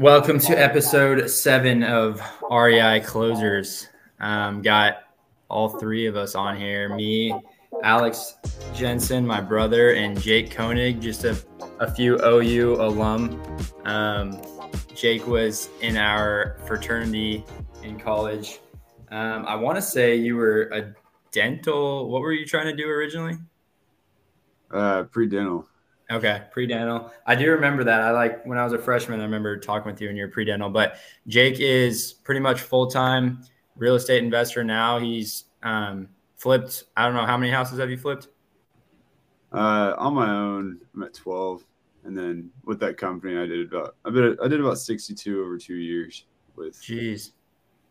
Welcome to episode 7 of REI Closers. Got all three of us on here. Me, Alex Jensen, my brother, and Jake Koenig, just a few OU alum. Jake was in our fraternity in college. I want to say you were a dental. What were you trying to do originally? Pre-dental. Okay, pre-dental. I do remember that. When I was a freshman, I remember talking with you and you're pre-dental. But Jake is pretty much full-time real estate investor now. He's flipped. I don't know, how many houses have you flipped? On my own, I'm at 12, and then with that company, I did about 62 over 2 years. With jeez.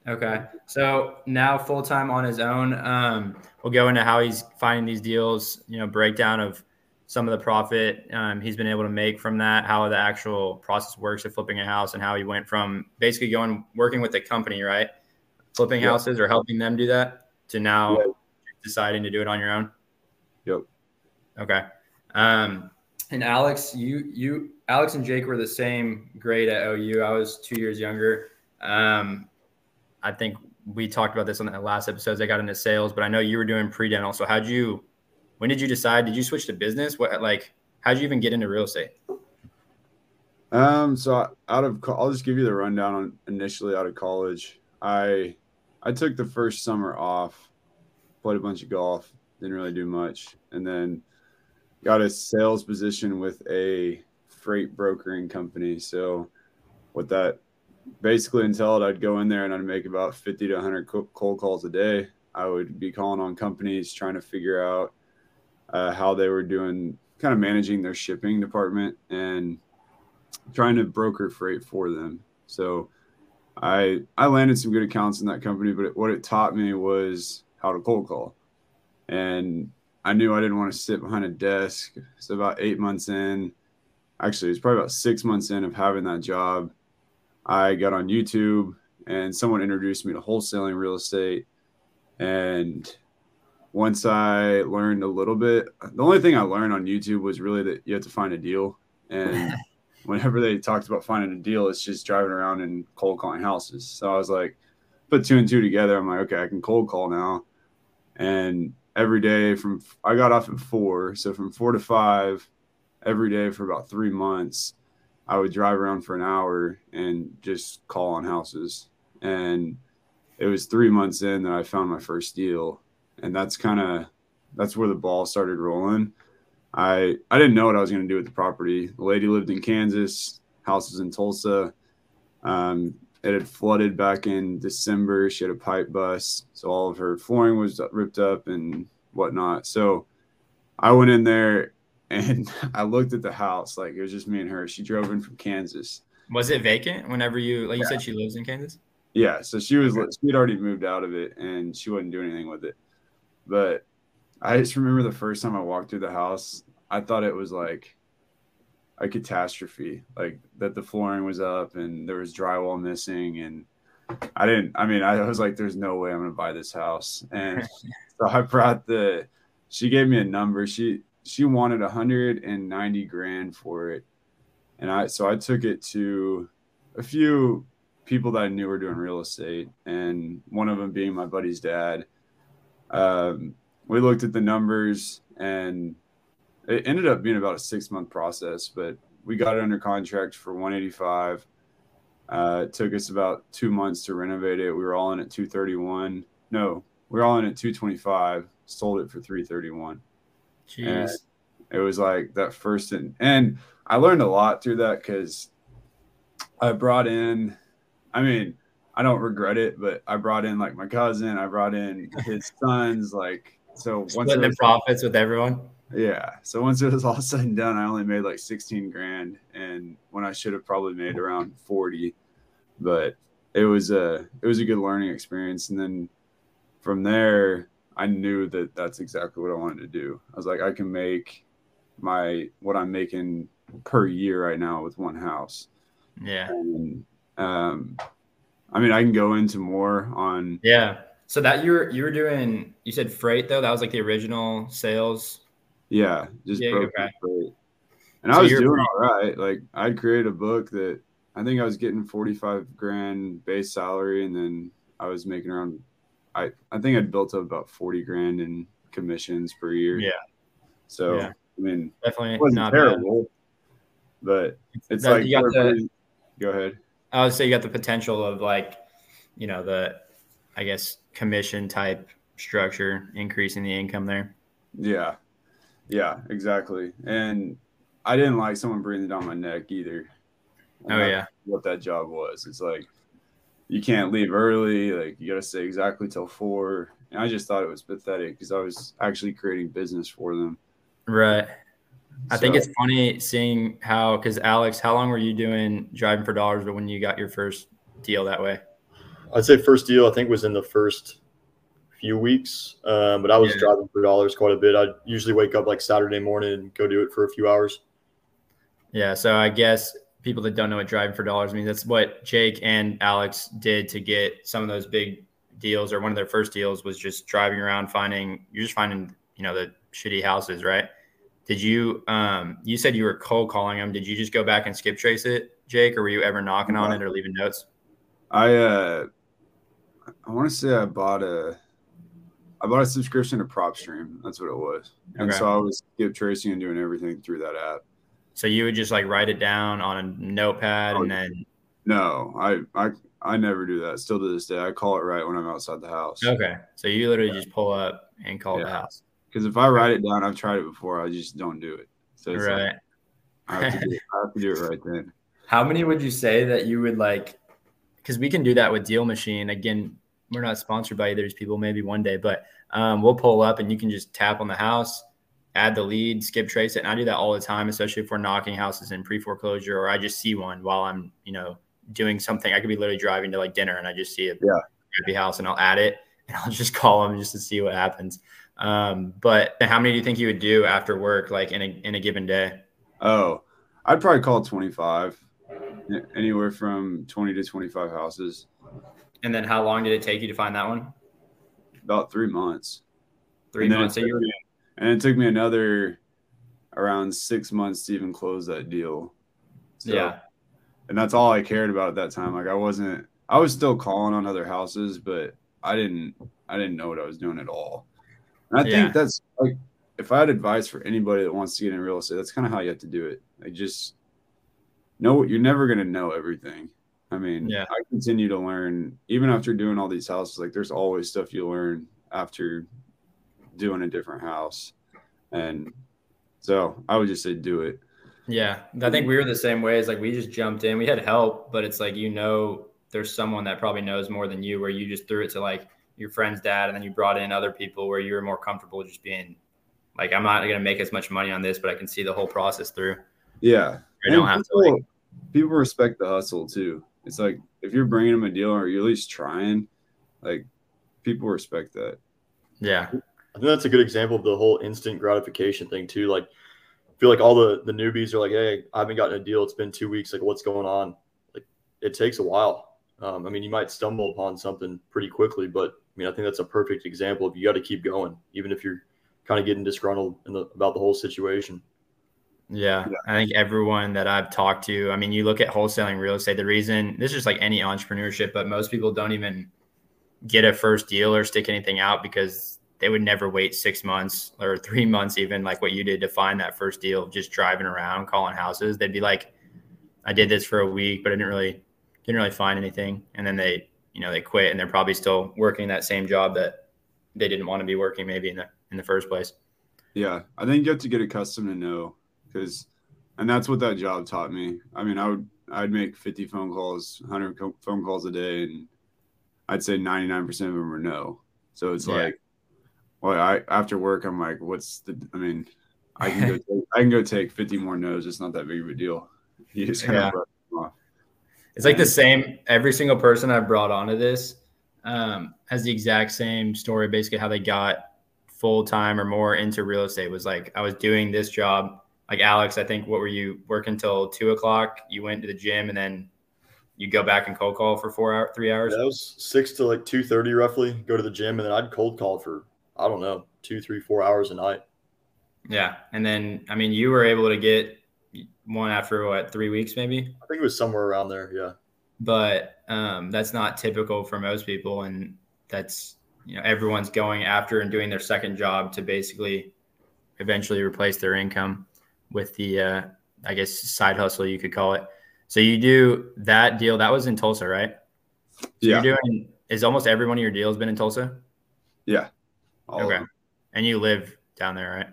Okay, so now full-time on his own. We'll go into how he's finding these deals. Breakdown of some of the profit he's been able to make from that, how the actual process works of flipping a house, and how he went from basically working with the company, right, flipping yep. houses or helping them do that, to now yep. deciding to do it on your own. Yep. Okay. And Alex, Alex and Jake were the same grade at OU. I was 2 years younger. I think we talked about this on the last episodes. I got into sales, but I know you were doing pre-dental. So when did you decide? Did you switch to business? How'd you even get into real estate? I'll just give you the rundown on initially out of college. I took the first summer off, played a bunch of golf, didn't really do much. And then got a sales position with a freight brokering company. So what that basically entailed, I'd go in there and I'd make about 50 to 100 cold calls a day. I would be calling on companies, trying to figure out how they were doing, kind of managing their shipping department and trying to broker freight for them. So I landed some good accounts in that company, but what it taught me was how to cold call. And I knew I didn't want to sit behind a desk. So about 8 months in, actually, it's probably about 6 months in of having that job, I got on YouTube and someone introduced me to wholesaling real estate. And once I learned a little bit, the only thing I learned on YouTube was really that you have to find a deal. And whenever they talked about finding a deal, it's just driving around and cold calling houses. So I was like, put two and two together. I'm like, okay, I can cold call now. And every day I got off at 4. So from 4 to 5 every day for about 3 months, I would drive around for an hour and just call on houses. And it was 3 months in that I found my first deal. And that's where the ball started rolling. I didn't know what I was going to do with the property. The lady lived in Kansas, house was in Tulsa. It had flooded back in December. She had a pipe bust. So all of her flooring was ripped up and whatnot. So I went in there and I looked at the house. Like, it was just me and her. She drove in from Kansas. Was it vacant whenever you said she lives in Kansas? Yeah. So she had already moved out of it and she wouldn't do anything with it. But I just remember the first time I walked through the house, I thought it was like a catastrophe, like that the flooring was up and there was drywall missing. And I was like, there's no way I'm going to buy this house. And so she gave me a number. She wanted $190,000 for it. And so I took it to a few people that I knew were doing real estate. And one of them being my buddy's dad. We looked at the numbers and it ended up being about a 6-month process, but we got it under contract for $185,000. It took us about 2 months to renovate it. We were all in at $231,000. No, we were all in at $225,000, sold it for $331,000. Jeez. And it was like that first. And I learned a lot through that because I don't regret it, but I brought in like my cousin, I brought in his sons, splitting the profits with everyone. Yeah. So once it was all said and done, I only made like $16,000, and when I should have probably made around 40, but it was a good learning experience. And then from there, I knew that that's exactly what I wanted to do. I was like, I can make what I'm making per year right now with one house. Yeah. And, I can go into more on. Yeah. So that you were doing, you said freight though. That was like the original sales. Yeah. Just broken freight. And so I was doing all right. Like I'd created a book that I think I was getting 45 grand base salary, and then I was making around, I think I'd built up about 40 grand in commissions per year. Yeah. So, yeah. I mean, definitely it wasn't not terrible, bad. But it's that, like, you got the, go ahead. I would say you got the potential of, like, you know, the, I guess, commission type structure, increasing the income there. Yeah. Yeah, exactly. And I didn't like someone breathing down my neck either. Oh, yeah. What that job was. It's like, you can't leave early. Like, you got to stay exactly till 4. And I just thought it was pathetic because I was actually creating business for them. Right. I think it's funny seeing how, because Alex, how long were you doing driving for dollars when you got your first deal that way? I'd say first deal, I think, was in the first few weeks. But I was driving for dollars quite a bit. I'd usually wake up like Saturday morning and go do it for a few hours. Yeah. So I guess people that don't know what driving for dollars means, that's what Jake and Alex did to get some of those big deals, or one of their first deals was just driving around, finding, you know, the shitty houses, right? Did you, you said you were cold calling them. Did you just go back and skip trace it, Jake, or were you ever knocking on it or leaving notes? I want to say I bought a subscription to PropStream. That's what it was. And so I was skip tracing and doing everything through that app. So you would just like write it down on a notepad and then. No, I never do that. Still to this day, I call it right when I'm outside the house. Okay. So you literally just pull up and call the house. Because if I write it down, I've tried it before. I just don't do it. So it's like, I have to do it right then. How many would you say that you would like? Because we can do that with Deal Machine. Again, we're not sponsored by either of these people. Maybe one day, but we'll pull up and you can just tap on the house, add the lead, skip trace it. And I do that all the time, especially if we're knocking houses in pre-foreclosure, or I just see one while I'm, you know, doing something. I could be literally driving to like dinner and I just see a crappy house and I'll add it and I'll just call them just to see what happens. But how many do you think you would do after work, like in a given day? Oh, I'd probably call 25, anywhere from 20 to 25 houses. And then how long did it take you to find that one? About 3 months. 3 months. And it took me another around 6 months to even close that deal. So, yeah. And that's all I cared about at that time. Like I was still calling on other houses, but I didn't know what I was doing at all. And I think that's like, if I had advice for anybody that wants to get in real estate, that's kind of how you have to do it. Like, just know, you're never going to know everything. I mean, I continue to learn even after doing all these houses. Like, there's always stuff you learn after doing a different house. And so I would just say, do it. Yeah. I think we were the same way. It's like, we just jumped in, we had help, but it's like, you know, there's someone that probably knows more than you, where you just threw it to like your friend's dad. And then you brought in other people where you were more comfortable just being like, I'm not going to make as much money on this, but I can see the whole process through. Yeah. I don't have to, like, people respect the hustle too. It's like, if you're bringing them a deal or you're at least trying, like, people respect that. Yeah. I think that's a good example of the whole instant gratification thing too. Like, I feel like all the newbies are like, hey, I haven't gotten a deal. It's been 2 weeks. Like, what's going on? Like, it takes a while. I mean, you might stumble upon something pretty quickly, but I mean, I think that's a perfect example of, you got to keep going, even if you're kind of getting disgruntled about the whole situation. Yeah, I think everyone that I've talked to, I mean, you look at wholesaling real estate, the reason this is just like any entrepreneurship, but most people don't even get a first deal or stick anything out because they would never wait 6 months or 3 months, even like what you did, to find that first deal, just driving around, calling houses. They'd be like, I did this for a week, but I didn't really find anything. And then they quit, and they're probably still working that same job that they didn't want to be working maybe in the first place. Yeah. I think you have to get accustomed to know, and that's what that job taught me. I mean, I'd make 50 phone calls, 100 phone calls a day, and I'd say 99% of them are no. So it's like, well, after work, I'm like, I can go take 50 more no's. It's not that big of a deal. You just kind of brush them off. It's like the same. Every single person I brought onto this has the exact same story. Basically, how they got full time or more into real estate was like, I was doing this job. Like, Alex, I think, what were you working till 2:00? You went to the gym and then you go back and cold call for 3 hours. Yeah, that was 6 to like 2:30 roughly. Go to the gym, and then I'd cold call for, I don't know, 2, 3, 4 hours a night. Yeah. And then, I mean, you were able to get one after what, 3 weeks, maybe? I think it was somewhere around there. Yeah. But that's not typical for most people. And that's, you know, everyone's going after and doing their second job to basically eventually replace their income with the, I guess, side hustle, you could call it. So you do that deal. That was in Tulsa, right? So yeah. You're doing, is almost every one of your deals been in Tulsa? Yeah. Okay. And you live down there, right?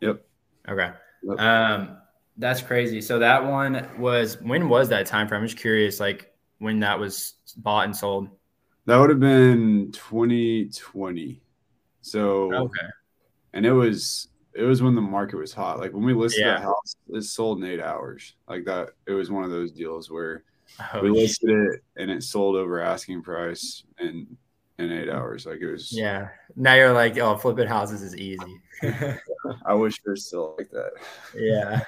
Yep. Okay. Yep. That's crazy. So that one was, when was that time frame? I'm just curious, like when that was bought and sold. That would have been 2020. So, okay. And it was when the market was hot. Like when we listed that house, it sold in 8 hours. Like that, it was one of those deals where we listed it and it sold over asking price and in 8 hours. Like it was. Yeah. Now you're like, oh, flipping houses is easy. I wish we were still like that. Yeah.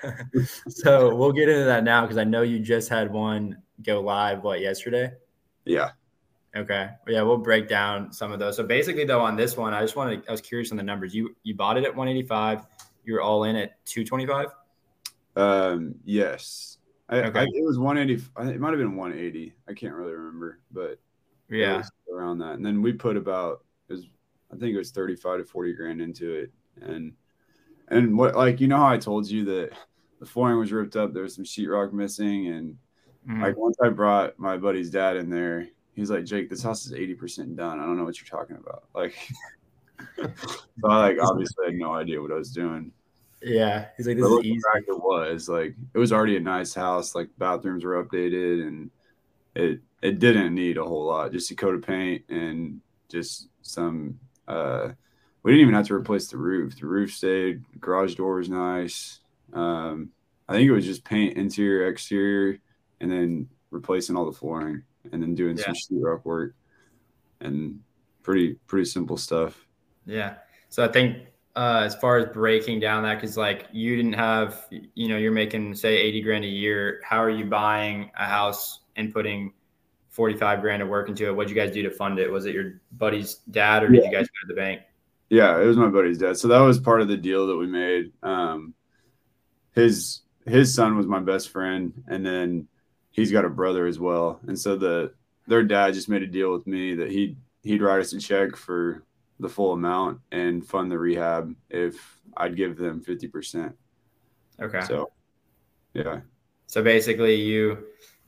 So we'll get into that now, because I know you just had one go live, what, yesterday? Yeah. Okay. Yeah, we'll break down some of those. So basically, though, on this one, I was curious on the numbers. You bought it at 185. You were all in at 225? Yes. It was 180. It might have been 180. I can't really remember, but yeah, around that. And then we put about, I think it was 35 to 40 grand into it. And what, like, you know how I told you that the flooring was ripped up, there was some sheetrock missing, and like once I brought my buddy's dad in there, he's like, Jake, this house is 80% done. I don't know what you're talking about. Like, so I obviously had no idea what I was doing. Yeah, he's like, this is easy. Back, it was already a nice house. Like bathrooms were updated, and it didn't need a whole lot. Just a coat of paint and just some. We didn't even have to replace the roof. The roof stayed. The garage door was nice. I think it was just paint, interior, exterior, and then replacing all the flooring, and then doing some sheetrock work, and pretty simple stuff. Yeah. So I think as far as breaking down that, because like you didn't have, you know, you're making say 80 grand a year. How are you buying a house and putting 45 grand of work into it? What'd you guys do to fund it? Was it your buddy's dad, or did you guys go to the bank? Yeah, it was my buddy's dad. So that was part of the deal that we made. His son was my best friend, and then he's got a brother as well. And so their dad just made a deal with me that he'd write us a check for the full amount and fund the rehab if I'd give them 50%. Okay. So, yeah. So basically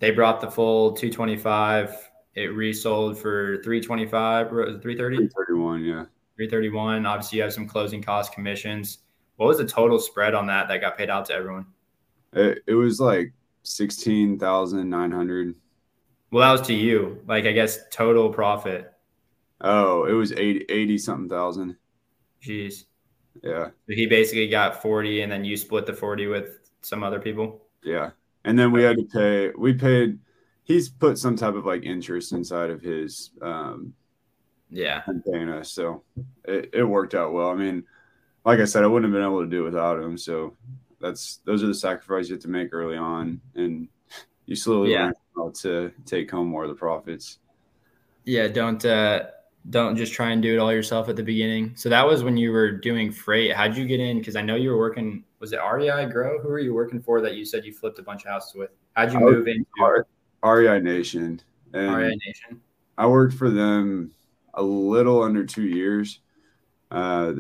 they brought the full 225. It resold for 325, 330? 331, yeah. 331. Obviously, you have some closing cost commissions. What was the total spread on that got paid out to everyone? It was like 16,900. Well, that was to you. Like, I guess total profit. Oh, it was 80 something thousand. Jeez. Yeah. So he basically got 40, and then you split the 40 with some other people. Yeah. And then we had to pay. We paid. He's put some type of like interest inside of his. Paying us, so it worked out well. I mean, like I said, I wouldn't have been able to do it without him. So those are the sacrifices you have to make early on, and you slowly learn how to take home more of the profits. Yeah, don't just try and do it all yourself at the beginning. So that was when you were doing freight. How'd you get in? Because I know you were working. Was it REI Grow? Who were you working for that you said you flipped a bunch of houses with? How'd you move into REI Nation? And REI Nation. I worked for them a little under 2 years. So I'll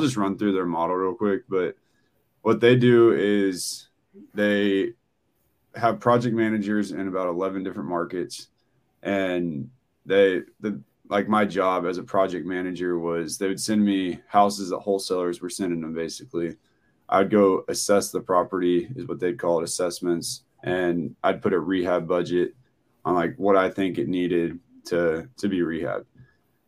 just run through their model real quick, but what they do is they have project managers in about 11 different markets. And like my job as a project manager was they would send me houses that wholesalers were sending them. Basically, I'd go assess the property, is what they'd call it, assessments. And I'd put a rehab budget on like what I think it needed to be rehabbed.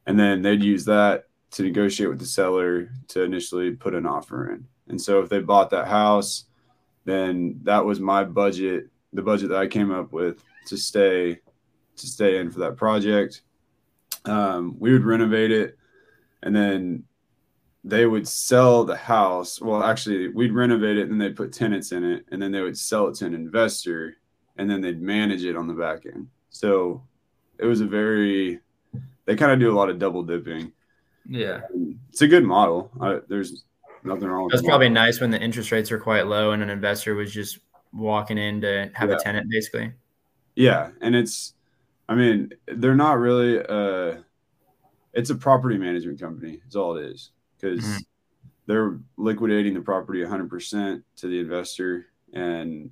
And then they'd use that to negotiate with the seller to initially put an offer in. And so if they bought that house, then that was my budget, the budget that I came up with to stay in for that project. We would renovate it, and then they would sell the house. Well, actually, we'd renovate it, and they'd put tenants in it, and then they would sell it to an investor, and then they'd manage it on the back end. So it was they kind of do a lot of double dipping. Yeah. It's a good model. There's Nothing wrong with that. That's probably nice when the interest rates are quite low and an investor was just walking in to have a tenant, basically. Yeah. And it's, I mean, they're not really, it's a property management company. That's all it is. Because they're liquidating the property 100% to the investor. And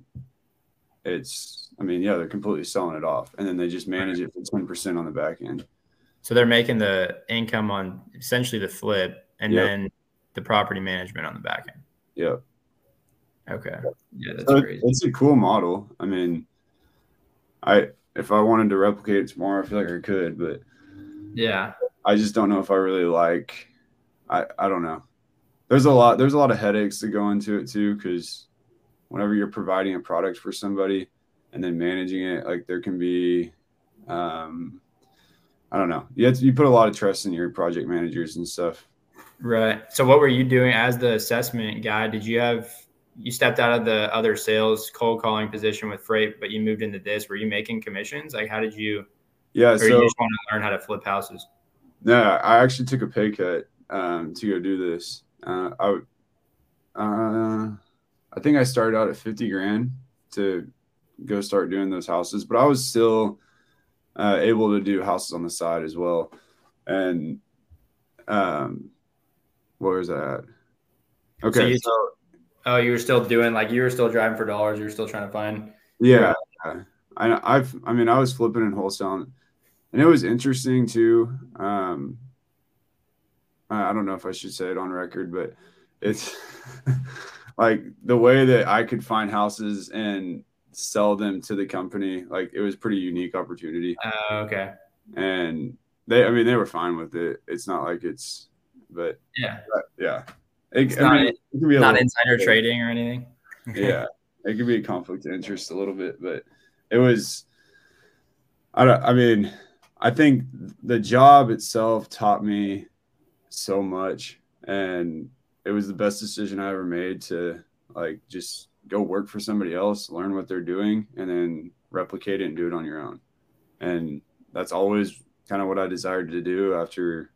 it's, I mean, yeah, they're completely selling it off. And then they just manage it for 10% on the back end. So they're making the income on essentially the flip and then the property management on the back end. Yep. Okay. Yeah, that's crazy. It's a cool model. I mean, if I wanted to replicate it tomorrow, I feel like I could, but yeah, I just don't know if I really like, I don't know. There's a lot of headaches that go into it too. 'Cause whenever you're providing a product for somebody and then managing it, like there can be, I don't know. You put a lot of trust in your project managers and stuff. Right. So what were you doing as the assessment guy? Did you have, you stepped out of the other sales cold calling position with freight, but you moved into this. Were you making commissions? Like how did you, you just want to learn how to flip houses? No, I actually took a pay cut to go do this. I think I started out at 50 grand to go start doing those houses, but I was still able to do houses on the side as well. And where was that at? Okay. So you were still doing, like you were still driving for dollars. You were still trying to find. Yeah. I was flipping and wholesaling, and it was interesting too. I don't know if I should say it on record, but it's like the way that I could find houses and sell them to the company. Like it was a pretty unique opportunity. Okay. And they were fine with it. It's not like it's, but yeah. It can be not insider trading or anything. Yeah. It could be a conflict of interest a little bit, but it was, I think the job itself taught me so much, and it was the best decision I ever made to like just go work for somebody else, learn what they're doing, and then replicate it and do it on your own. And that's always kind of what I desired to do after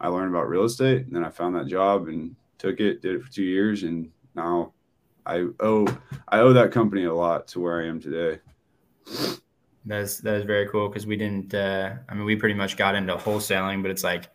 I learned about real estate. And then I found that job and took it, did it for 2 years. And now I owe that company a lot to where I am today. That is very cool. 'Cause we didn't, we pretty much got into wholesaling, but it's like,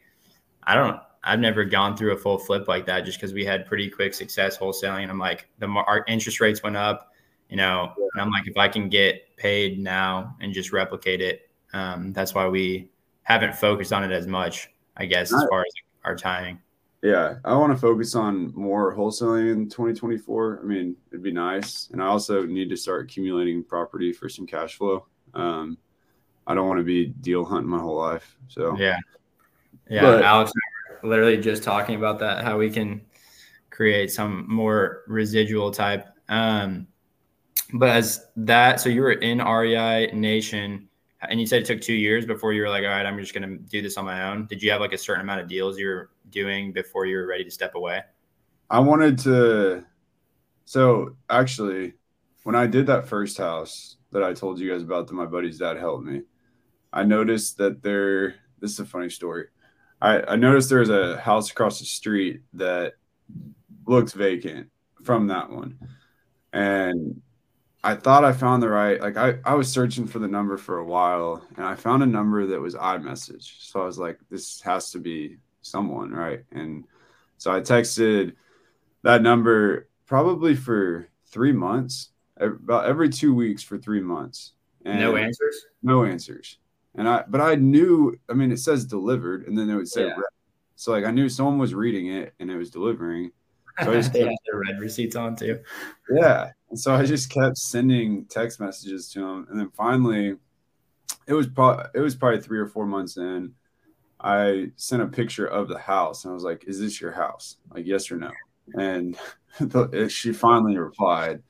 I've never gone through a full flip like that just because we had pretty quick success wholesaling. And I'm like, our interest rates went up, and I'm like, if I can get paid now and just replicate it, that's why we haven't focused on it as much, I guess, as far as our timing. Yeah. I want to focus on more wholesaling in 2024. I mean, it'd be nice. And I also need to start accumulating property for some cash flow. I don't want to be deal hunting my whole life. So yeah. But Alex, literally just talking about that, how we can create some more residual type. But as that, so you were in REI Nation and you said it took 2 years before you were like, all right, I'm just going to do this on my own. Did you have like a certain amount of deals you were doing before you were ready to step away? So actually when I did that first house that I told you guys about that my buddy's dad helped me, I noticed that this is a funny story. I noticed there was a house across the street that looked vacant from that one. And I thought I found the right, like I was searching for the number for a while and I found a number that was iMessage. So I was like, this has to be someone, right? And so I texted that number probably for 3 months, about every 2 weeks for 3 months. And no answers. And I knew, I mean, it says delivered and then it would say red. So like I knew someone was reading it and it was delivering. So I just kept their red receipts on too. Yeah. And so I just kept sending text messages to him. And then finally it was probably 3 or 4 months in, I sent a picture of the house and I was like, is this your house? Like, yes or no? And she finally replied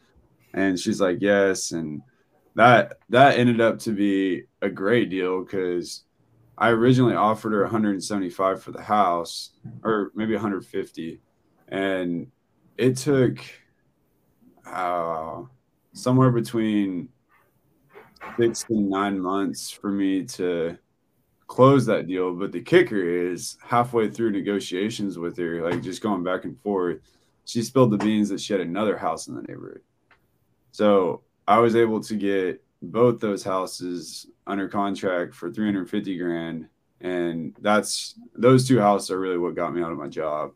and she's like, yes. And that ended up to be a great deal because I originally offered her 175 for the house or maybe 150. And it took somewhere between 6 and 9 months for me to close that deal. But the kicker is halfway through negotiations with her, like just going back and forth, she spilled the beans that she had another house in the neighborhood. So I was able to get both those houses under contract for $350,000. And that's, those two houses are really what got me out of my job.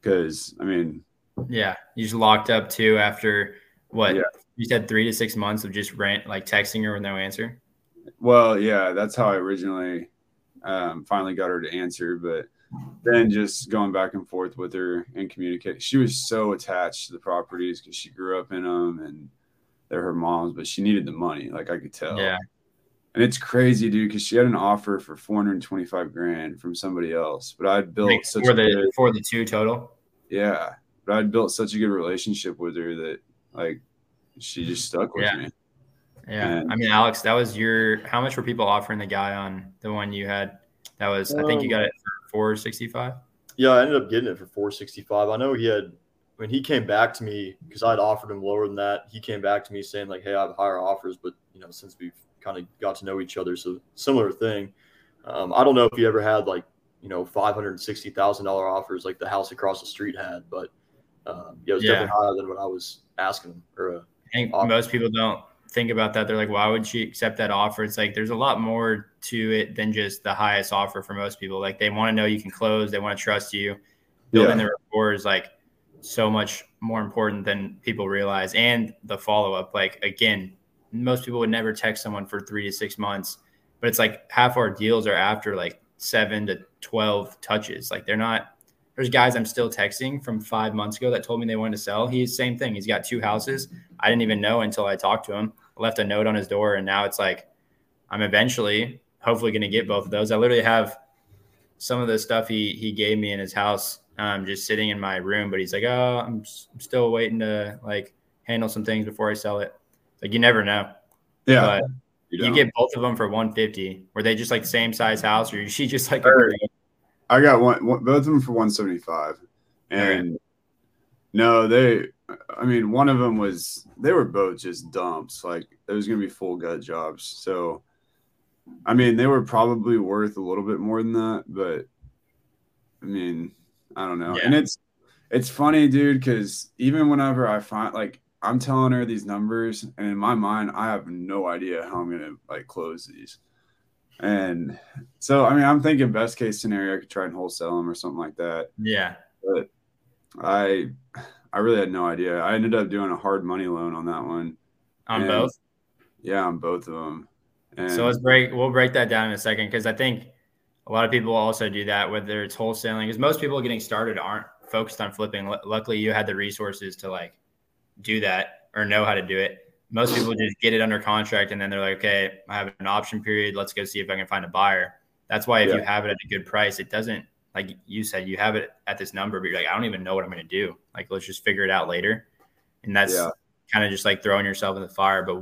Cause I mean, yeah, you just locked up too after what you said, 3 to 6 months of just rant, like texting her with no answer. Well, yeah, that's how I originally finally got her to answer. But then just going back and forth with her and communicating. She was so attached to the properties because she grew up in them and they're her mom's, but she needed the money. Like I could tell. Yeah. And it's crazy, dude, because she had an offer for $425,000 from somebody else, but I'd built like such for the two total. Yeah, but I'd built such a good relationship with her that like she just stuck with me. Yeah, and, I mean, Alex, that was your. How much were people offering the guy on the one you had? That was, I think you got it for $465,000. Yeah, I ended up getting it for $465,000. I know he had when he came back to me because I'd offered him lower than that. He came back to me saying like, "Hey, I have higher offers, but you know, since we've kind of got to know each other, so similar thing." I don't know if he ever had like you know $560,000 offers like the house across the street had, but yeah, it was definitely higher than what I was asking him. Or I think most people don't think about that. They're like, why would she accept that offer? It's like there's a lot more to it than just the highest offer for most people. Like they want to know you can close, they want to trust you. Building the rapport is like so much more important than people realize, and the follow-up. Like again, most people would never text someone for 3 to 6 months, but it's like half our deals are after like 7 to 12 touches. Like they're not, there's guys I'm still texting from 5 months ago that told me they wanted to sell. He's same thing. He's got two houses. I didn't even know until I talked to him, I left a note on his door. And now it's like, I'm eventually hopefully going to get both of those. I literally have some of the stuff he gave me in his house, just sitting in my room, but he's like, oh, I'm still waiting to like handle some things before I sell it. Like you never know. Yeah. But you get both of them for $150,000. Were they just like the same size house, or is she just like? I got one both of them for $175,000, and no, they. I mean, one of them was they were both just dumps. Like it was gonna be full gut jobs. So, I mean, they were probably worth a little bit more than that, but I mean, I don't know. Yeah. And it's funny, dude, because even whenever I find like. I'm telling her these numbers, and in my mind, I have no idea how I'm going to like close these. And so, I mean, I'm thinking best case scenario, I could try and wholesale them or something like that. Yeah. But I really had no idea. I ended up doing a hard money loan on that one. On both? Yeah, on both of them. And so we'll break that down in a second, because I think a lot of people also do that, whether it's wholesaling, because most people getting started aren't focused on flipping. Luckily, you had the resources to like, do that or know how to do it. Most people just get it under contract and then they're like, okay, I have an option period. Let's go see if I can find a buyer. That's why if you have it at a good price, it doesn't, like you said, you have it at this number, but you're like, I don't even know what I'm going to do. Like, let's just figure it out later. And that's kind of just like throwing yourself in the fire. But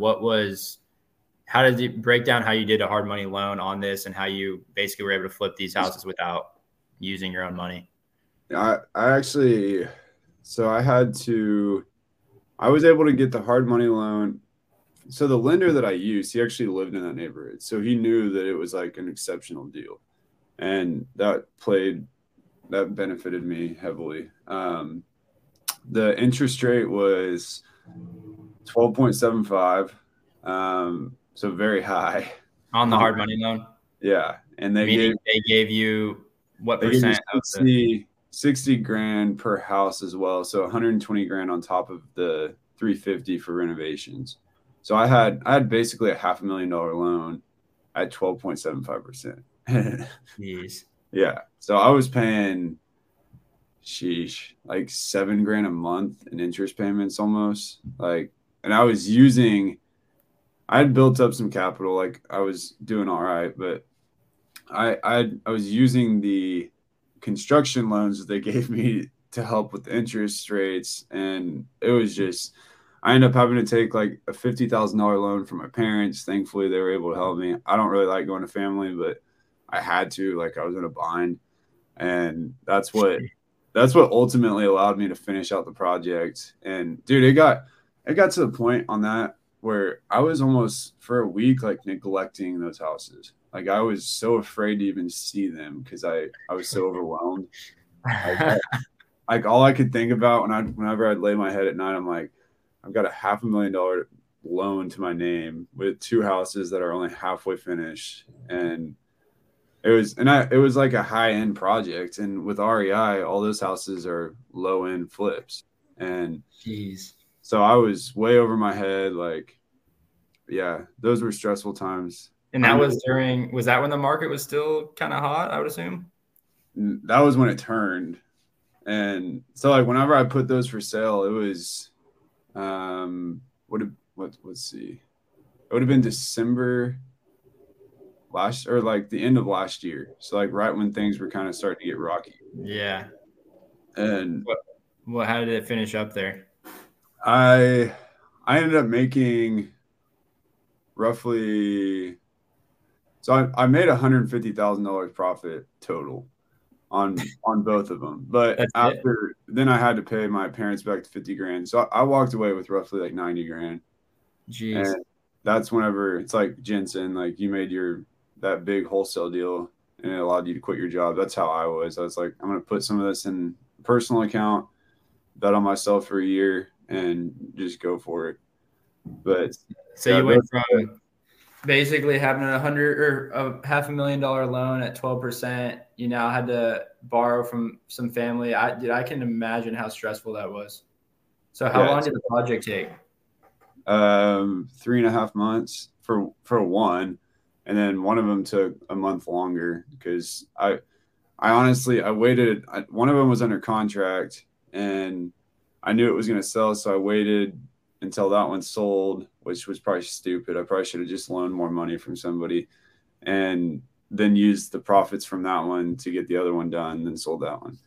how did you break down how you did a hard money loan on this and how you basically were able to flip these houses without using your own money? I was able to get the hard money loan. So the lender that I used, he actually lived in that neighborhood. So he knew that it was like an exceptional deal. And that benefited me heavily. The interest rate was 12.75. So very high. On the hard money loan? Yeah. And they gave you what percent of the $60,000 per house as well. So $120,000 on top of the $350,000 for renovations. So I had basically a $500,000 loan at 12.75%. Jeez. Yeah. So I was paying like $7,000 a month in interest payments almost. Like, and I had built up some capital, like I was doing all right, but I was using the construction loans that they gave me to help with the interest rates. And it was just, I ended up having to take like a $50,000 loan from my parents. Thankfully, they were able to help me. I don't really like going to family, but I had to, like I was in a bind. And that's what ultimately allowed me to finish out the project. And dude, it got to the point on that where I was almost for a week like neglecting those houses. Like I was so afraid to even see them because I was so overwhelmed. Like all I could think about whenever I'd lay my head at night, I'm like, I've got a $500,000 loan to my name with two houses that are only halfway finished. And it was like a high end project. And with REI, all those houses are low end flips. And jeez. So I was way over my head. Like, yeah, those were stressful times. And that was that when the market was still kind of hot, I would assume? That was when it turned. And so like whenever I put those for sale, it was, let's see, it would have been December last or like the end of last year. So like right when things were kind of starting to get rocky. Yeah. And well, how did it finish up there? I ended up making roughly, so I made $150,000 profit total on both of them, but that's after it. Then I had to pay my parents back the $50,000, so I walked away with roughly like $90,000. Jeez. And that's whenever it's like Jensen, like you made that big wholesale deal and it allowed you to quit your job. That's how I was like, I'm gonna put some of this in a personal account, bet on myself for a year and just go for it. But so you went from basically having a $500,000 loan at 12%, you now had to borrow from some family. I can imagine how stressful that was. So how long did the project take? 3.5 months for one, and then one of them took a month longer because I honestly waited. One of them was under contract, and I knew it was going to sell, so I waited until that one sold, which was probably stupid. I probably should have just loaned more money from somebody and then used the profits from that one to get the other one done, then sold that one.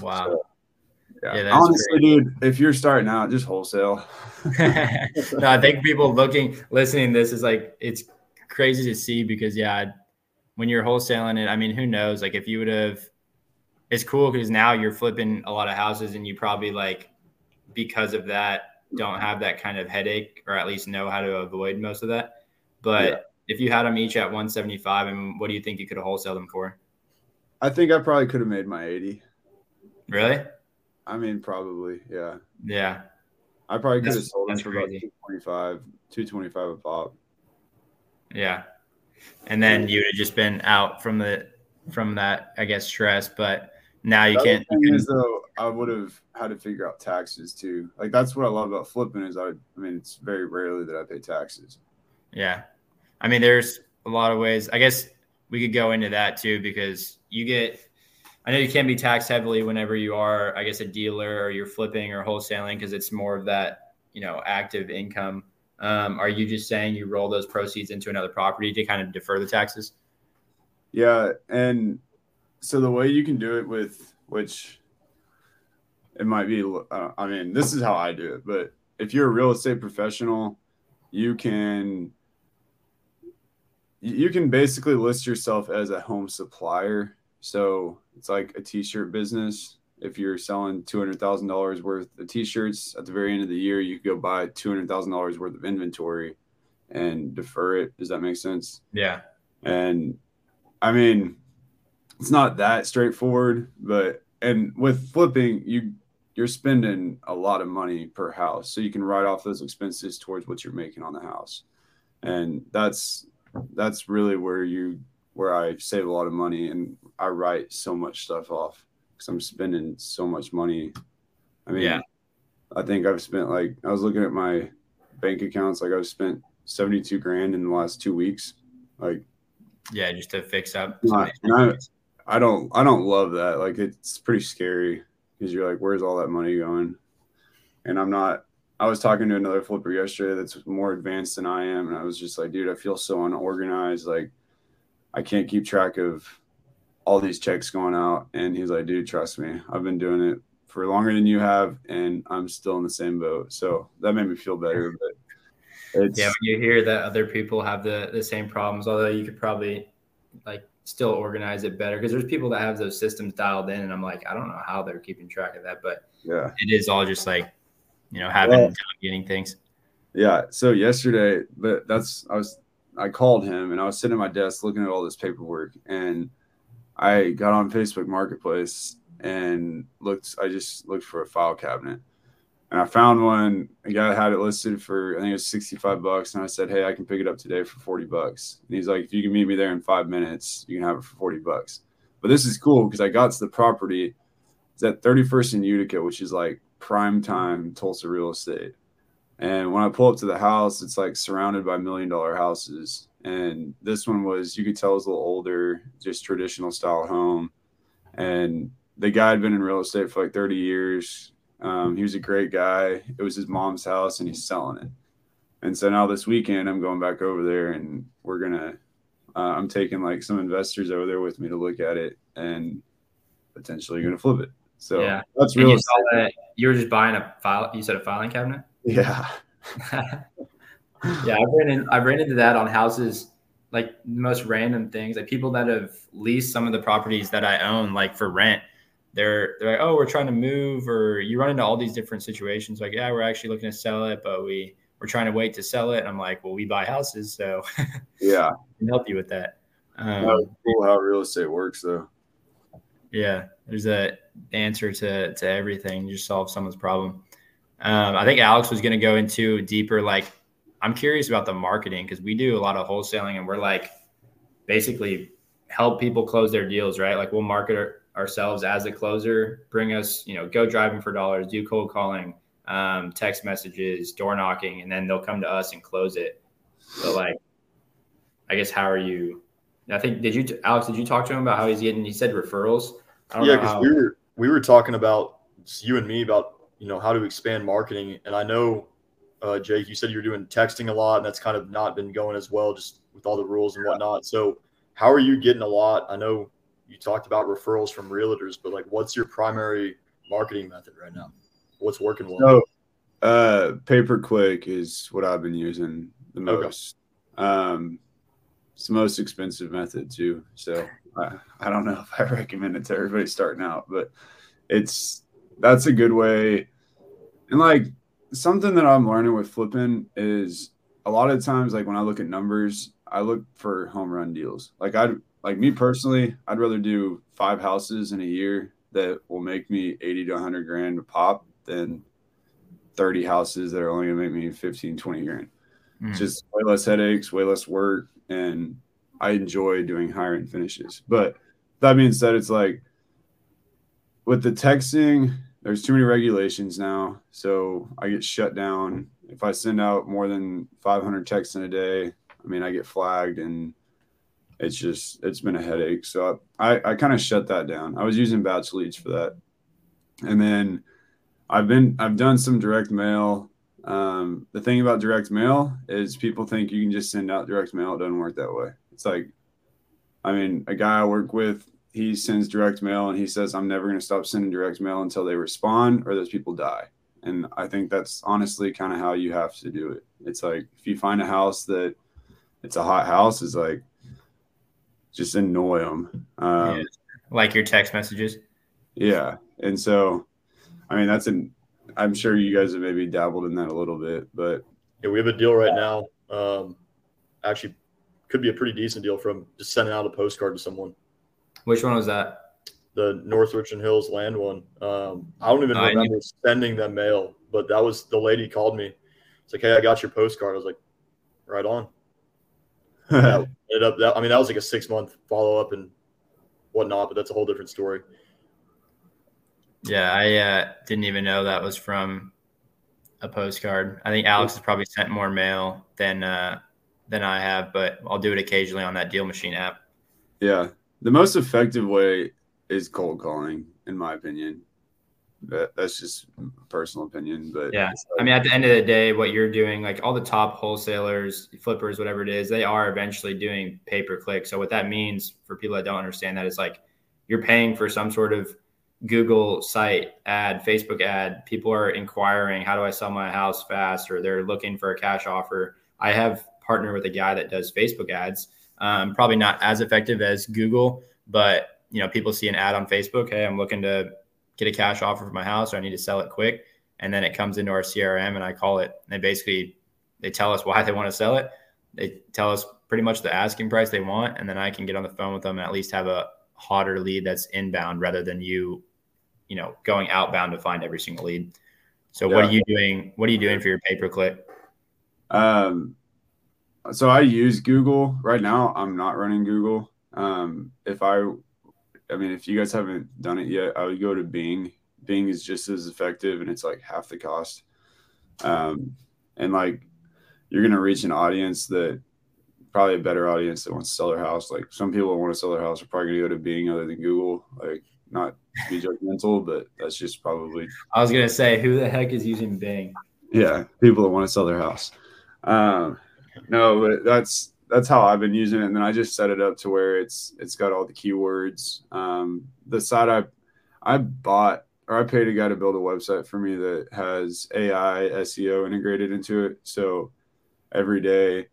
Wow. So, yeah. Honestly, great. Dude, if you're starting out, just wholesale. No, I think people listening to this is like, it's crazy to see because, yeah, when you're wholesaling it, I mean, who knows? Like if you would have, it's cool because now you're flipping a lot of houses and you probably like, because of that, don't have that kind of headache, or at least know how to avoid most of that. But if you had them each at 175, and what do you think you could have wholesale them for? I think I probably could have made my 80. Really? I mean, probably, yeah. Yeah. I probably could have sold them for crazy. About 225 a pop. Yeah, and then you would have just been out from that, I guess, stress, but. Now you can't. The thing is, though, I would have had to figure out taxes too. Like that's what I love about flipping is I mean, it's very rarely that I pay taxes. Yeah, I mean, there's a lot of ways. I guess we could go into that too because I know you can be taxed heavily whenever you are, I guess, a dealer or you're flipping or wholesaling because it's more of that, you know, active income. Are you just saying you roll those proceeds into another property to kind of defer the taxes? Yeah, and. So the way you can do it with, which it might be, I mean, this is how I do it, but if you're a real estate professional, you can basically list yourself as a home supplier. So it's like a t-shirt business. If you're selling $200,000 worth of t-shirts at the very end of the year, you could go buy $200,000 worth of inventory and defer it. Does that make sense? Yeah. And I mean, it's not that straightforward, but with flipping, you're spending a lot of money per house. So you can write off those expenses towards what you're making on the house. And that's really where I save a lot of money, and I write so much stuff off because I'm spending so much money. I mean, yeah. I think I've spent I was looking at my bank accounts, like I've spent $72,000 in the last 2 weeks. Like, yeah, just to fix up. I don't love that. Like, it's pretty scary because you're like, where's all that money going? And I was talking to another flipper yesterday that's more advanced than I am. And I was just like, dude, I feel so unorganized. Like, I can't keep track of all these checks going out. And he's like, dude, trust me. I've been doing it for longer than you have. And I'm still in the same boat. So that made me feel better. But yeah, when you hear that other people have the same problems, although you could probably still organize it better because there's people that have those systems dialed in, and I'm like, I don't know how they're keeping track of that, but yeah, it is all just like, you know, having getting things. Yeah. So yesterday, I called him and I was sitting at my desk looking at all this paperwork, and I got on Facebook Marketplace and looked for a file cabinet, and I found one. A guy had it listed for, I think it was $65. And I said, hey, I can pick it up today for $40. And he's like, if you can meet me there in 5 minutes, you can have it for $40. But this is cool because I got to the property. It's at 31st and Utica, which is like prime time Tulsa real estate. And when I pull up to the house, it's like surrounded by $1 million houses. And this one was, you could tell it was a little older, just traditional style home. And the guy had been in real estate for like 30 years. He was a great guy. It was his mom's house and he's selling it. And so now this weekend I'm going back over there, and we're going to, I'm taking like some investors over there with me to look at it and potentially going to flip it. So yeah. That's real estate. You were just buying a file. You said a filing cabinet? Yeah. Yeah. I ran into that on houses, like the most random things, like people that have leased some of the properties that I own, like for rent, they're like, oh, we're trying to move, or you run into all these different situations. Like, yeah, we're actually looking to sell it, but we're trying to wait to sell it. And I'm like, well, we buy houses. So yeah, we can help you with that. That's cool how real estate works though. Yeah. There's an answer to everything. You just solve someone's problem. I think Alex was going to go into deeper, like, I'm curious about the marketing, because we do a lot of wholesaling and we're like basically help people close their deals, right? Like we'll market ourselves as a closer, bring us, go driving for dollars, do cold calling, text messages, door knocking, and then they'll come to us and close it. So like, I guess, how are you? I think, Alex, did you talk to him about how he's getting, he said referrals? I don't know because we were talking about, you and me, about, how to expand marketing. And I know, Jake, you said you're doing texting a lot, and that's kind of not been going as well just with all the rules and whatnot. So how are you getting a lot? I know you talked about referrals from realtors, but like, what's your primary marketing method right now? What's working well? So, pay-per-click is what I've been using the most. Okay. It's the most expensive method too. So I don't know if I recommend it to everybody starting out, but that's a good way. And like something that I'm learning with flipping is a lot of times, like when I look at numbers, I look for home run deals. Like me personally, I'd rather do 5 houses in a year that will make me 80 to 100 grand a pop than 30 houses that are only gonna make me 15, 20 grand. Mm. Just way less headaches, way less work. And I enjoy doing higher end finishes. But that being said, it's like with the texting, there's too many regulations now. So I get shut down. If I send out more than 500 texts in a day, I mean, I get flagged, and it's been a headache. So I kind of shut that down. I was using Batch Leads for that. And then I've done some direct mail. The thing about direct mail is people think you can just send out direct mail. It doesn't work that way. It's like, I mean, a guy I work with, he sends direct mail and he says, I'm never going to stop sending direct mail until they respond or those people die. And I think that's honestly kind of how you have to do it. It's like, if you find a house that it's a hot house, it's like, just annoy them. Like your text messages. Yeah. And so, I mean, I'm sure you guys have maybe dabbled in that a little bit, but yeah, we have a deal right now. Actually could be a pretty decent deal from just sending out a postcard to someone. Which one was that? The North Richland Hills land one. I don't even remember sending them mail, but that was the lady called me. It's like, hey, I got your postcard. I was like, right on. That was like a 6-month follow-up and whatnot, but that's a whole different story. Yeah, I didn't even know that was from a postcard. I think Alex has probably sent more mail than I have, but I'll do it occasionally on that Deal Machine app. Yeah. The most effective way is cold calling, in my opinion. That's just personal opinion. But yeah, I mean, at the end of the day, what you're doing, like all the top wholesalers, flippers, whatever it is, they are eventually doing pay-per-click. So what that means for people that don't understand that is like you're paying for some sort of Google site ad, Facebook ad. People are inquiring, how do I sell my house fast? Or they're looking for a cash offer. I have partnered with a guy that does Facebook ads. Probably not as effective as Google, but people see an ad on Facebook. Hey, I'm looking to get a cash offer for my house, or I need to sell it quick. And then it comes into our CRM and I call it. And they basically They tell us why they want to sell it. They tell us pretty much the asking price they want, and then I can get on the phone with them and at least have a hotter lead that's inbound rather than you know, going outbound to find every single lead. So yeah. What are you doing? What are you doing for your pay-per-click? So I use Google right now. I'm not running Google. If you guys haven't done it yet, I would go to Bing. Bing is just as effective and it's like half the cost. And like you're going to reach an audience that probably a better audience that wants to sell their house. Like some people that want to sell their house are probably going to go to Bing other than Google, like not to be judgmental, but that's just probably. I was going to say, who the heck is using Bing? Yeah. People that want to sell their house. No, but that's how I've been using it. And then I just set it up to where it's got all the keywords. The site I bought, or I paid a guy to build a website for me that has AI SEO integrated into it. So every day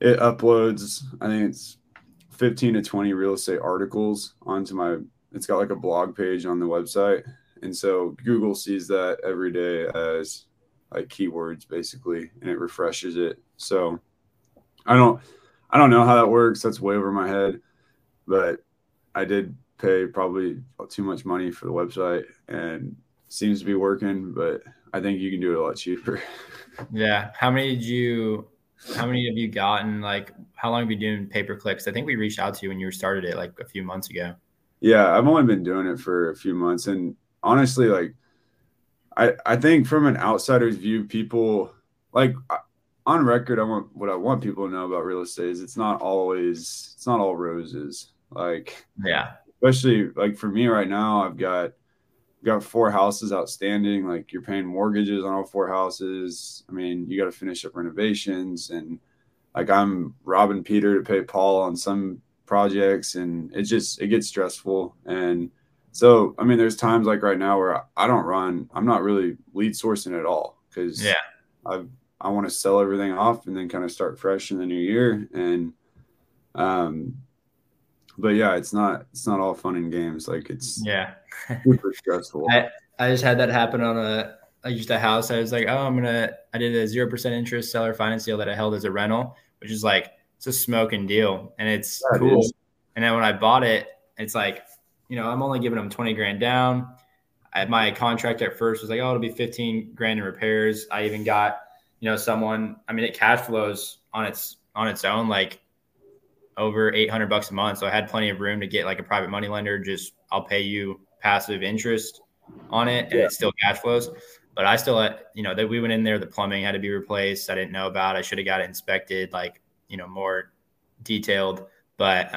it uploads, I think it's 15 to 20 real estate articles onto it's got like a blog page on the website. And so Google sees that every day as like keywords basically, and it refreshes it. So I don't know how that works. That's way over my head, but I did pay probably too much money for the website and seems to be working, but I think you can do it a lot cheaper. Yeah. How many have you gotten? Like how long have you been doing pay-per-clicks? I think we reached out to you when you started it like a few months ago. Yeah. I've only been doing it for a few months. And honestly, like I think from an outsider's view, people like on record, what I want people to know about real estate is it's not all roses. Like, yeah, especially like for me right now, I've got four houses outstanding. Like you're paying mortgages on all four houses. I mean, you got to finish up renovations, and like I'm robbing Peter to pay Paul on some projects, and it gets stressful. And so, I mean, there's times like right now where I'm not really lead sourcing at all. Cause yeah, I want to sell everything off and then kind of start fresh in the new year. And, but yeah, it's not all fun and games. Like yeah, super stressful. I just had that happen I used a house. I was like, oh, I did a 0% interest seller finance deal that I held as a rental, which is like, it's a smoking deal and it's cool. It is. And then when I bought it, it's like, you know, I'm only giving them $20,000 down. My contract at first was like, oh, it'll be $15,000 in repairs. I even got, it cash flows on its own, like over $800 a month. So I had plenty of room to get like a private money lender. Just I'll pay you passive interest on it. And it's still cash flows, but I still, that we went in there, the plumbing had to be replaced. I didn't know about, I should have got it inspected, like, more detailed, but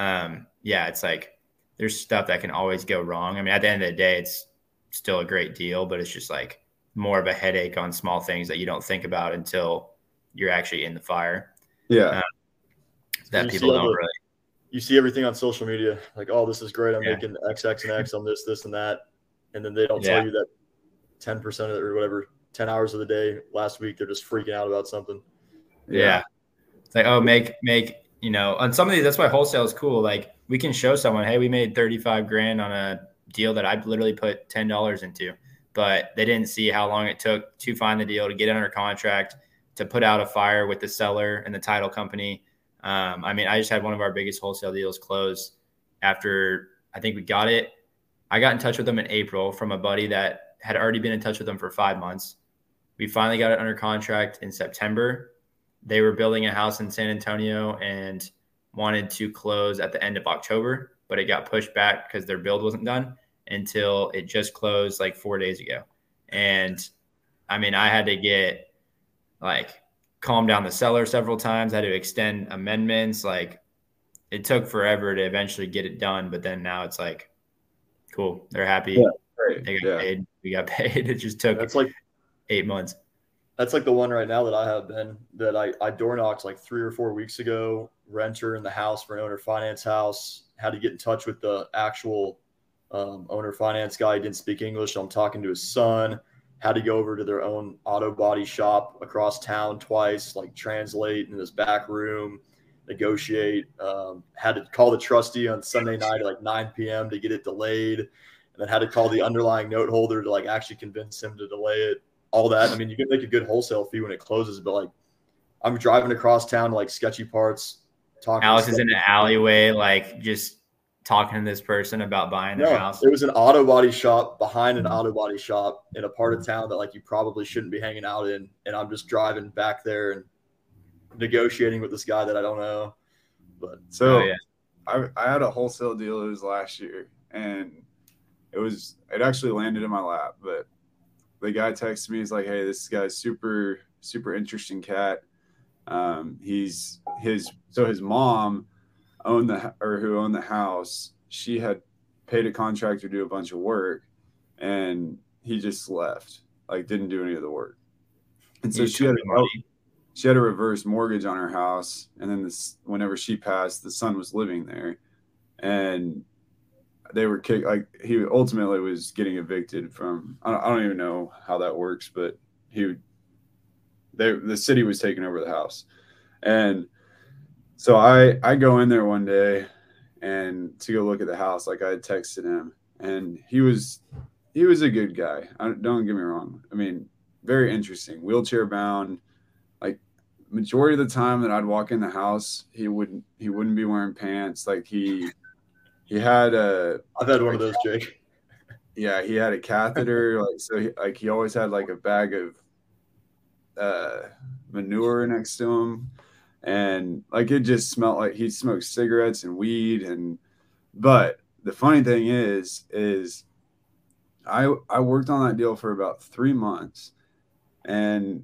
it's like, there's stuff that can always go wrong. I mean, at the end of the day, it's still a great deal, but it's just like more of a headache on small things that you don't think about until you're actually in the fire. Yeah. That people don't really. You see everything on social media, like, oh, this is great. I'm making X and X on this and that. And then they don't tell you that 10% of it or whatever, 10 hours of the day last week, they're just freaking out about something. Yeah. It's like, oh, on some of these, that's why wholesale is cool. Like we can show someone, hey, we made $35,000 on a deal that I literally put $10 into, but they didn't see how long it took to find the deal, to get it under contract, to put out a fire with the seller and the title company. I just had one of our biggest wholesale deals close after I think we got it. I got in touch with them in April from a buddy that had already been in touch with them for 5 months. We finally got it under contract in September. They were building a house in San Antonio and wanted to close at the end of October, but it got pushed back because their build wasn't done until it just closed like 4 days ago. And I had to get calm down the seller several times. I had to extend amendments. Like it took forever to eventually get it done. But then now it's like, cool. They're happy. Yeah, right. They got paid. We got paid. It just took 8 months. That's like the one right now that I have been that I door knocked like 3 or 4 weeks ago, renter in the house for an owner finance house, had to get in touch with the actual owner finance guy. He didn't speak English. So I'm talking to his son, had to go over to their own auto body shop across town twice, like translate in this back room, negotiate, had to call the trustee on Sunday night at like 9 p.m. to get it delayed. And then had to call the underlying note holder to actually convince him to delay it. All that. You can make a good wholesale fee when it closes, but I'm driving across town to like sketchy parts. Talking. Alex is in an alleyway, like just talking to this person about buying their house. It was an auto body shop behind an auto body shop in a part of town that like you probably shouldn't be hanging out in. And I'm just driving back there and negotiating with this guy that I don't know. But so I had a wholesale deal. It was last year, and it actually landed in my lap, but the guy texted me. He's like, "Hey, this guy's super, super interesting cat. His mom who owned the house. She had paid a contractor to do a bunch of work, and he just left, like didn't do any of the work. And so she had a reverse mortgage on her house. And then whenever she passed, the son was living there, and they were he ultimately was getting evicted from, I don't even know how that works, but the city was taking over the house. And so I go in there one day and to go look at the house, like I had texted him, and he was a good guy. Don't get me wrong. I mean, very interesting, wheelchair bound. Like majority of the time that I'd walk in the house, he wouldn't be wearing pants. Like I've had one of those, Jake. Yeah. He had a catheter. He always had like a bag of manure next to him, and like it just smelled like he smoked cigarettes and weed. And but the funny thing is I worked on that deal for about 3 months, and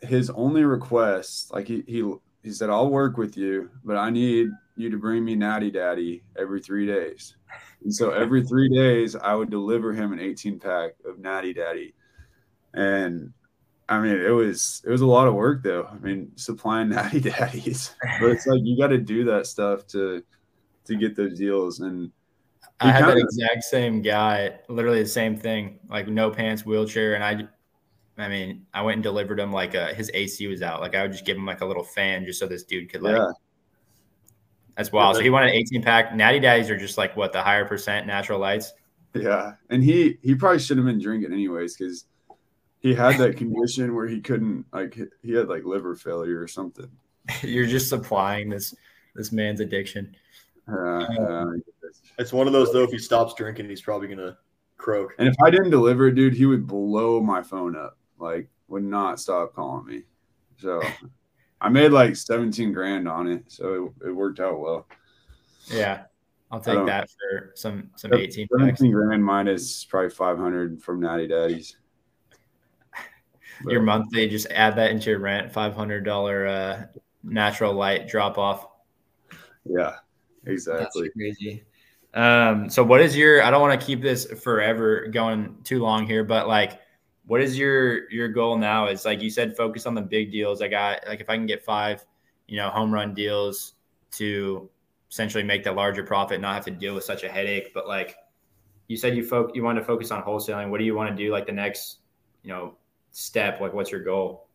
his only request, like he said, "I'll work with you, but I need you to bring me Natty Daddy every 3 days." And so every 3 days I would deliver him an 18-pack of Natty Daddy. And I mean, it was a lot of work though. I mean, supplying Natty Daddies, but it's like, you got to do that stuff to get those deals. And I had that exact same guy, literally the same thing, like no pants, wheelchair. And I went and delivered him like his AC was out. Like I would just give him like a little fan just so this dude could like, that's wild. Yeah, so he wanted an 18-pack. Natty Daddies are just like what, the higher percent natural lights. Yeah. And he probably shouldn't have been drinking anyways, because he had that condition where he couldn't, like he had like liver failure or something. You're just supplying this man's addiction. It's one of those though, if he stops drinking, he's probably going to croak. And if I didn't deliver, dude, he would blow my phone up. Like would not stop calling me. So I made like 17 grand on it. So it worked out well. Yeah. I'll take that for some 18. 17 grand minus probably 500 from Natty Daddies. But your monthly, just add that into your rent, $500 natural light drop off. Yeah, exactly. That's crazy. So what is your, I don't want to keep this forever going too long here, but like, what is your goal now? Is like you said, focus on the big deals. I got like, if I can get 5, home run deals to essentially make that larger profit, not have to deal with such a headache. But like you said, you want to focus on wholesaling. What do you want to do? Like the next, step, like what's your goal?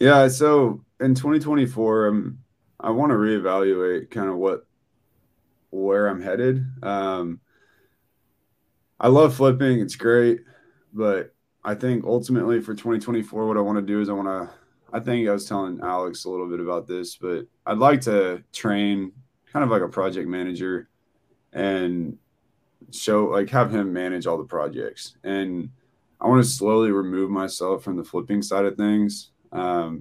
Yeah, so in 2024 I want to reevaluate kind of where I'm headed. I love flipping, it's great, but I think ultimately for 2024 what I want to do is I think I was telling Alex a little bit about this, but I'd like to train kind of like a project manager and have him manage all the projects, and I want to slowly remove myself from the flipping side of things. I'll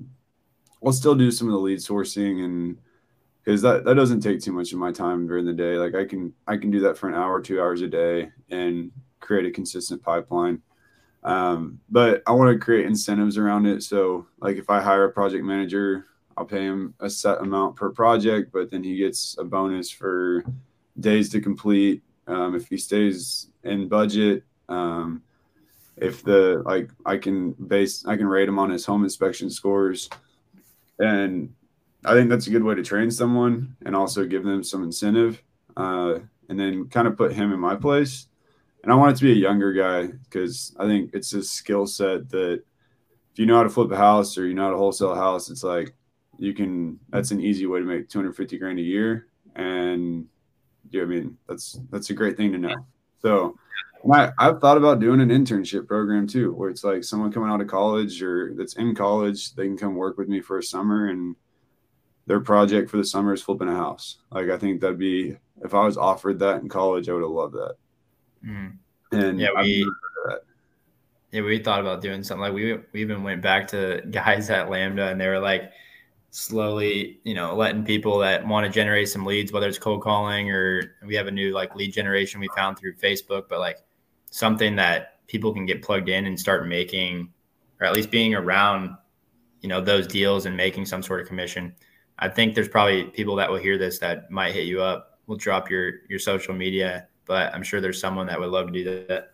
still do some of the lead sourcing, and because that doesn't take too much of my time during the day. Like I can do that for an hour, 2 hours a day and create a consistent pipeline. But I want to create incentives around it. So like if I hire a project manager, I'll pay him a set amount per project, but then he gets a bonus for days to complete. If he stays in budget, I can rate him on his home inspection scores. And I think that's a good way to train someone and also give them some incentive, and then kind of put him in my place. And I want it to be a younger guy, because I think it's a skill set that if you know how to flip a house or you know how to wholesale a house, it's like that's an easy way to make 250 grand a year. And that's a great thing to know. So I've thought about doing an internship program too, where it's like someone coming out of college or that's in college, they can come work with me for a summer, and their project for the summer is flipping a house. Like, I think that'd be, if I was offered that in college, I would have loved that. Mm-hmm. And yeah, we thought about doing something like we even went back to guys at Lambda, and they were like slowly, you know, letting people that want to generate some leads, whether it's cold calling or we have a new like lead generation we found through Facebook, but like something that people can get plugged in and start making, or at least being around, you know, those deals and making some sort of commission. I think there's probably people that will hear this that might hit you up. We'll drop your social media, but I'm sure there's someone that would love to do that.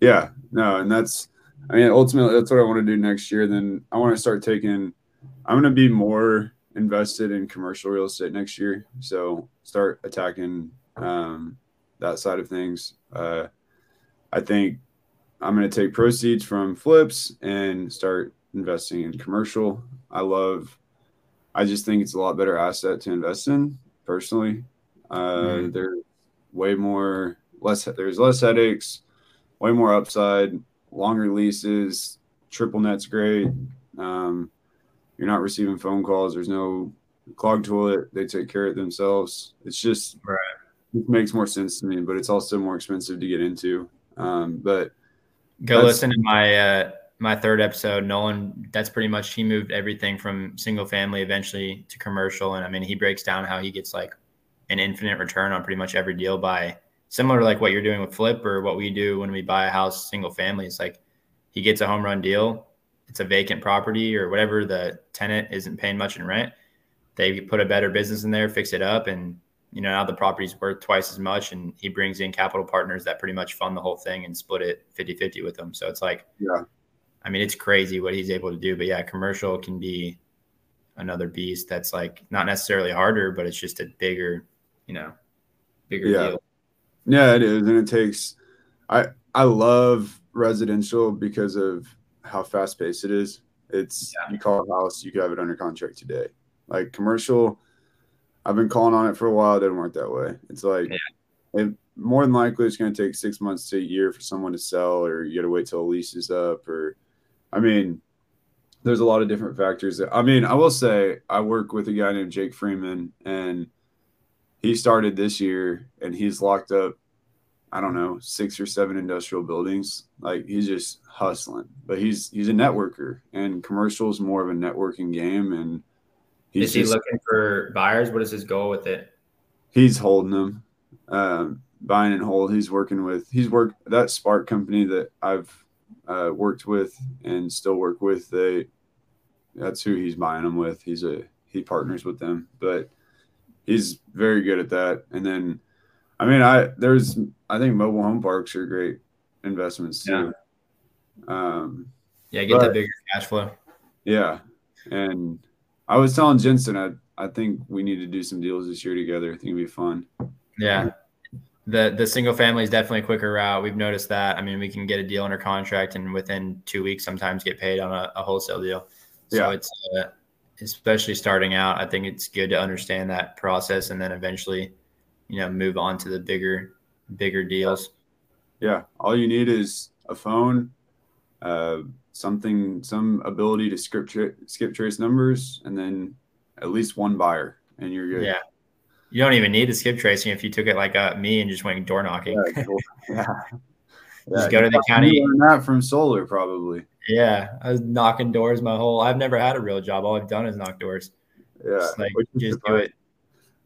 Yeah, no, and that's, I mean, ultimately that's what I want to do next year. Then I want to start taking, I'm going to be more invested in commercial real estate next year. So start attacking that side of things. I think I'm going to take proceeds from flips and start investing in commercial. I just think it's a lot better asset to invest in personally. There's way more, there's less headaches, way more upside, longer leases, triple net's great. You're not receiving phone calls. There's no clogged toilet. They take care of it themselves. It's just, it makes more sense to me, but it's also more expensive to get into. But go listen to my, my third episode, Nolan. That's pretty much, he moved everything from single family eventually to commercial. And I mean, he breaks down how he gets like an infinite return on pretty much every deal, by similar to like what you're doing with flip or what we do when we buy a house, single family. It's like he gets a home run deal. It's a vacant property or whatever. The tenant isn't paying much in rent. They put a better business in there, fix it up. And, you know, now the property's worth twice as much. And he brings in capital partners that pretty much fund the whole thing and split it 50-50 with them. So it's like, yeah. I mean, it's crazy what he's able to do, but yeah, commercial can be another beast. That's like not necessarily harder, but it's just a bigger, you know, bigger deal. Yeah, it is. And it takes, I love residential because of how fast paced it is. It's, you call a house, you could have it under contract today. Like commercial, I've been calling on it for a while. It didn't work that way. It's like, it more than likely it's going to take 6 months to a year for someone to sell, or you got to wait till a lease is up, or, I mean, there's a lot of different factors. I mean, I will say I work with a guy named Jake Freeman, and he started this year, and he's locked up, I don't know, 6 or 7 industrial buildings. Like, he's just hustling, but he's a networker, and commercial is more of a networking game. And is he looking for buyers? What is his goal with it? He's holding them, buying and hold. He's working with, that Spark company that I've worked with and still work with, that's who he's buying them with. He partners with them, but he's very good at that. And then, I mean, I think mobile home parks are great investments too. Yeah, get that bigger cash flow. Yeah. And I was telling Jensen, I think we need to do some deals this year together. I think it'd be fun. Yeah. The single family is definitely a quicker route. We've noticed that. I mean, we can get a deal under contract and within 2 weeks sometimes get paid on a wholesale deal. So it's especially starting out, I think it's good to understand that process and then eventually, you know, move on to the bigger deals. Yeah. All you need is a phone, some ability to skip trace numbers, and then at least one buyer and you're good. Yeah. You don't even need the skip tracing if you took it like me and just went door knocking. Yeah, cool. Just go to the county. You learned that from solar, probably. Yeah, I was knocking doors I've never had a real job. All I've done is knock doors. Yeah, it's like, just do it.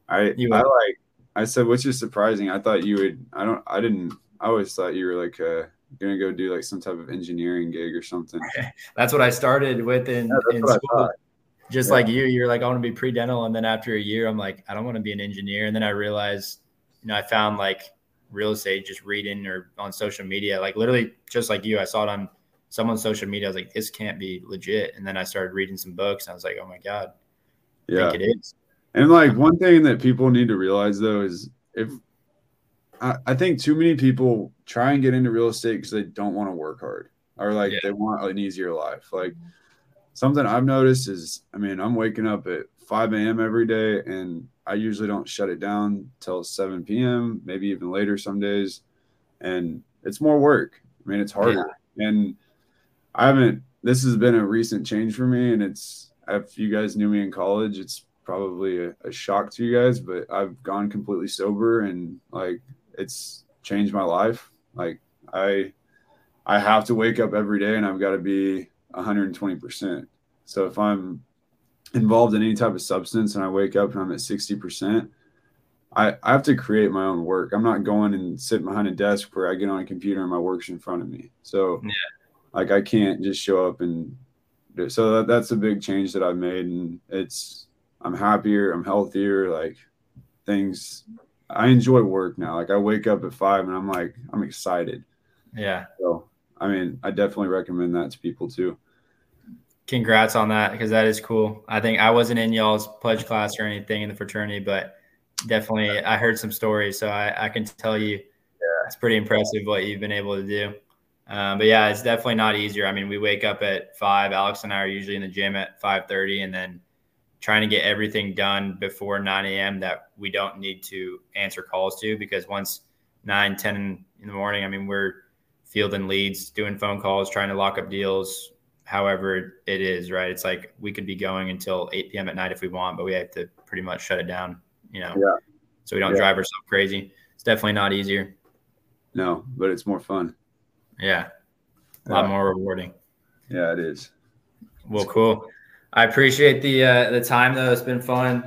I said, which is surprising. I thought you would. I always thought you were like gonna go do like some type of engineering gig or something. That's what I started with in school. Just like you're like, I want to be pre-dental. And then after a year, I'm like, I don't want to be an engineer. And then I realized, you know, I found like real estate, just reading or on social media, like literally just like you, I saw it on someone's social media. I was like, this can't be legit. And then I started reading some books and I was like, oh my God, I think it is. And like one thing that people need to realize though, is I think too many people try and get into real estate because they don't want to work hard, or like they want an easier life. Like, something I've noticed is, I mean, I'm waking up at 5 a.m. every day, and I usually don't shut it down till 7 p.m., maybe even later some days. and it's more work. I mean, it's harder. Yeah. And I haven't, this has been a recent change for me. And it's, if you guys knew me in college, it's probably a shock to you guys, but I've gone completely sober and like, it's changed my life. Like I have to wake up every day and I've got to be 120%. So if I'm involved in any type of substance and I wake up and I'm at 60%, I have to create my own work. I'm not going and sitting behind a desk where I get on a computer and my work's in front of me. So yeah. Like I can't just show up and do it. So that's a big change that I've made, and it's, I'm happier, I'm healthier. Like things, I enjoy work now. Like I wake up at 5 and I'm like, I'm excited. Yeah. So, I mean, I definitely recommend that to people too. Congrats on that, because that is cool. I think I wasn't in y'all's pledge class or anything in the fraternity, but definitely yeah. I heard some stories. So I can tell you yeah. It's pretty impressive what you've been able to do. But yeah, it's definitely not easier. I mean, we wake up at 5. Alex and I are usually in the gym at 5:30, and then trying to get everything done before 9 a.m. that we don't need to answer calls to, because once 9, 10 in the morning, I mean, we're fielding leads, doing phone calls, trying to lock up deals, however it is, right? It's like we could be going until 8 p.m. at night if we want, but we have to pretty much shut it down, you know, yeah. So we don't yeah. drive ourselves crazy. It's definitely not easier. No, but it's more fun. Yeah. A lot more rewarding. Yeah, it is. Well, cool. I appreciate the time though. It's been fun.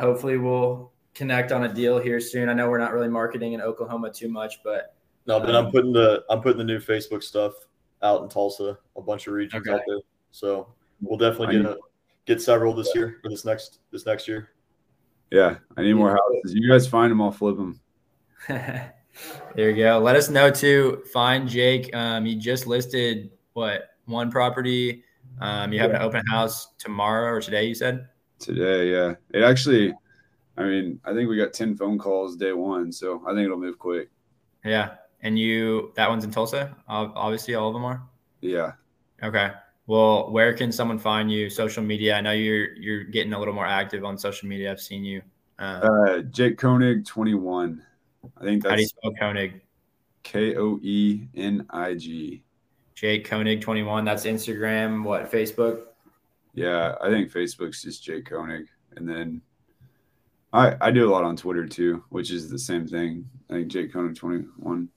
Hopefully we'll connect on a deal here soon. I know we're not really marketing in Oklahoma too much, but no, but I'm putting the new Facebook stuff out in Tulsa, a bunch of regions okay. out there. So we'll definitely get several this year for this next year. Yeah. I need more houses. You guys find them, I'll flip them. There you go. Let us know to find Jake. You just listed one property. You have an open house tomorrow or today, you said? Today, yeah. It actually, I mean, I think we got 10 phone calls day one, so I think it'll move quick. Yeah. And that one's in Tulsa? Obviously, all of them are? Yeah. Okay. Well, where can someone find you? Social media. I know you're getting a little more active on social media. I've seen you. Jake Koenig 21. I think that's. How do you spell Koenig? Koenig. Jake Koenig 21. That's Instagram. What, Facebook? Yeah, I think Facebook's just Jake Koenig. And then I do a lot on Twitter too, which is the same thing. I think Jake Koenig 21.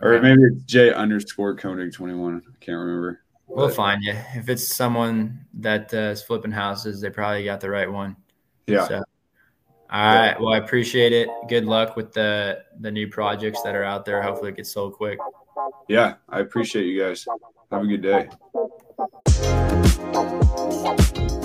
Or maybe it's J_Koenig 21. I can't remember. We'll find you. If it's someone that is flipping houses, they probably got the right one. Yeah. So, all right. Well, I appreciate it. Good luck with the new projects that are out there. Hopefully it gets sold quick. Yeah. I appreciate you guys. Have a good day.